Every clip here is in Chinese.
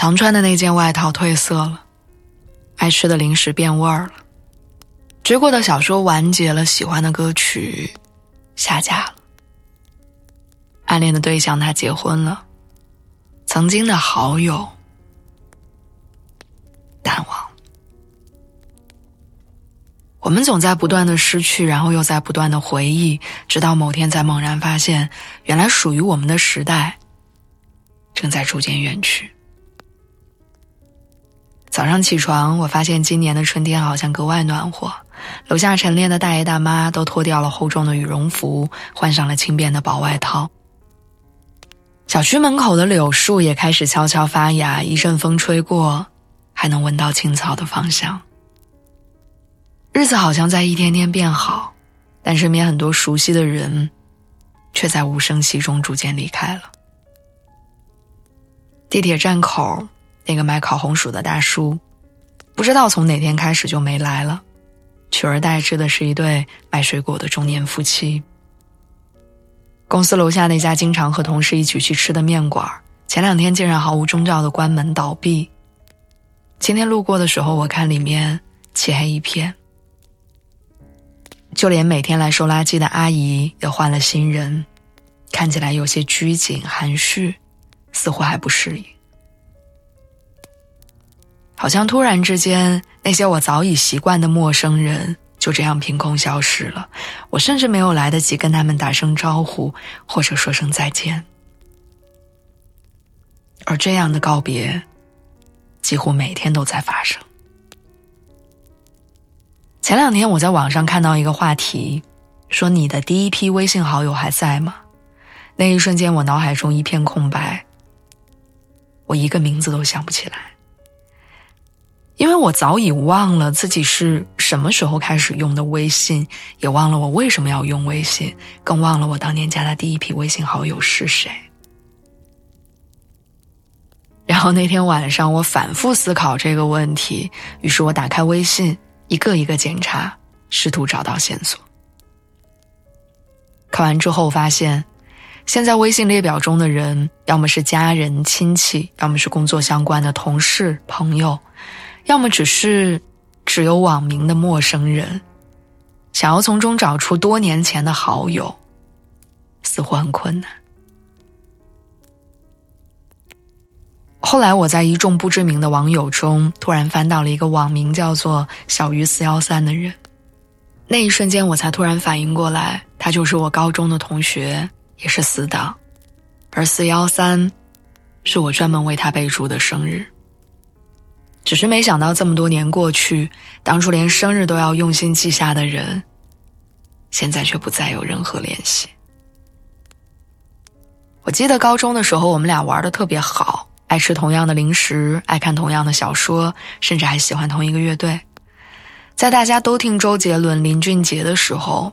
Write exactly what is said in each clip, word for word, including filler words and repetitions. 常穿的那件外套褪色了，爱吃的零食变味儿了，追过的小说完结了，喜欢的歌曲下架了，暗恋的对象他结婚了，曾经的好友淡忘了。我们总在不断的失去，然后又在不断的回忆，直到某天才猛然发现，原来属于我们的时代正在逐渐远去。早上起床，我发现今年的春天好像格外暖和，楼下晨练的大爷大妈都脱掉了厚重的羽绒服，换上了轻便的薄外套。小区门口的柳树也开始悄悄发芽，一阵风吹过，还能闻到青草的芳香。日子好像在一天天变好，但身边很多熟悉的人却在无声息中逐渐离开了。地铁站口那个卖烤红薯的大叔，不知道从哪天开始就没来了，取而代之的是一对卖水果的中年夫妻。公司楼下那家经常和同事一起去吃的面馆，前两天竟然毫无征兆的关门倒闭。今天路过的时候，我看里面漆黑一片，就连每天来收垃圾的阿姨也换了新人，看起来有些拘谨含蓄，似乎还不适应。好像突然之间，那些我早已习惯的陌生人就这样凭空消失了，我甚至没有来得及跟他们打声招呼或者说声再见。而这样的告别几乎每天都在发生。前两天我在网上看到一个话题，说你的第一批微信好友还在吗？那一瞬间我脑海中一片空白，我一个名字都想不起来，因为我早已忘了自己是什么时候开始用的微信，也忘了我为什么要用微信，更忘了我当年加的第一批微信好友是谁。然后那天晚上我反复思考这个问题，于是我打开微信一个一个检查，试图找到线索。看完之后发现，现在微信列表中的人，要么是家人亲戚，要么是工作相关的同事朋友，要么只是只有网名的陌生人。想要从中找出多年前的好友，似乎很困难。后来我在一众不知名的网友中突然翻到了一个网名叫做小于四一三的人，那一瞬间我才突然反应过来，他就是我高中的同学，也是死党，而四一三是我专门为他备注的生日。只是没想到这么多年过去，当初连生日都要用心记下的人，现在却不再有任何联系。我记得高中的时候我们俩玩得特别好，爱吃同样的零食，爱看同样的小说，甚至还喜欢同一个乐队。在大家都听周杰伦、林俊杰的时候，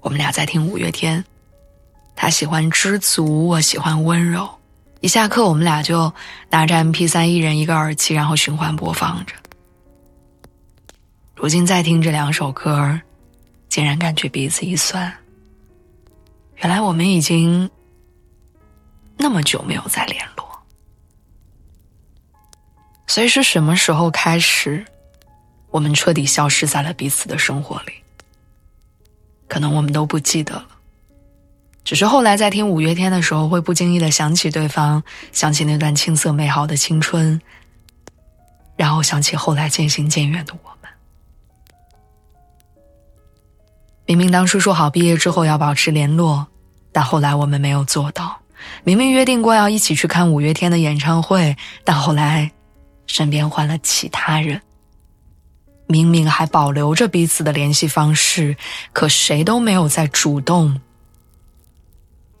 我们俩在听五月天。他喜欢知足，我喜欢温柔。一下课我们俩就拿着 M P 三，一人一个耳机，然后循环播放着。如今再听这两首歌，竟然感觉鼻子一酸。原来我们已经那么久没有再联络。所以是什么时候开始，我们彻底消失在了彼此的生活里？可能我们都不记得了，只是后来在听五月天的时候，会不经意地想起对方，想起那段青涩美好的青春，然后想起后来渐行渐远的我们。明明当初说好毕业之后要保持联络，但后来我们没有做到。明明约定过要一起去看五月天的演唱会，但后来身边换了其他人。明明还保留着彼此的联系方式，可谁都没有再主动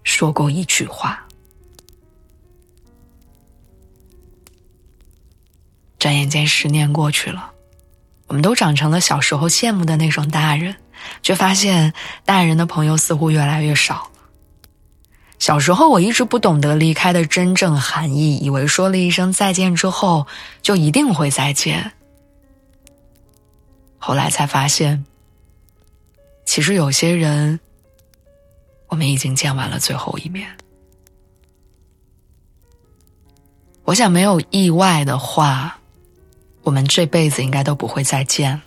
说过一句话。转眼间十年过去了，我们都长成了小时候羡慕的那种大人，却发现大人的朋友似乎越来越少了。小时候我一直不懂得离开的真正含义，以为说了一声再见之后就一定会再见。后来才发现，其实有些人我们已经见完了最后一面。我想没有意外的话，我们这辈子应该都不会再见了。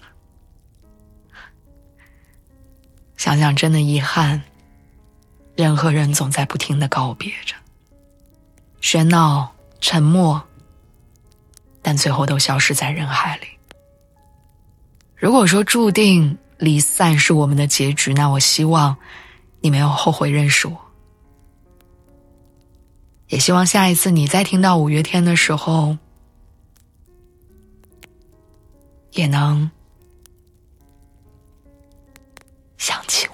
想想真的遗憾，人和人总在不停地告别着，喧闹沉默，但最后都消失在人海里。如果说注定离散是我们的结局，那我希望你没有后悔认识我，也希望下一次你在听到五月天的时候，也能想起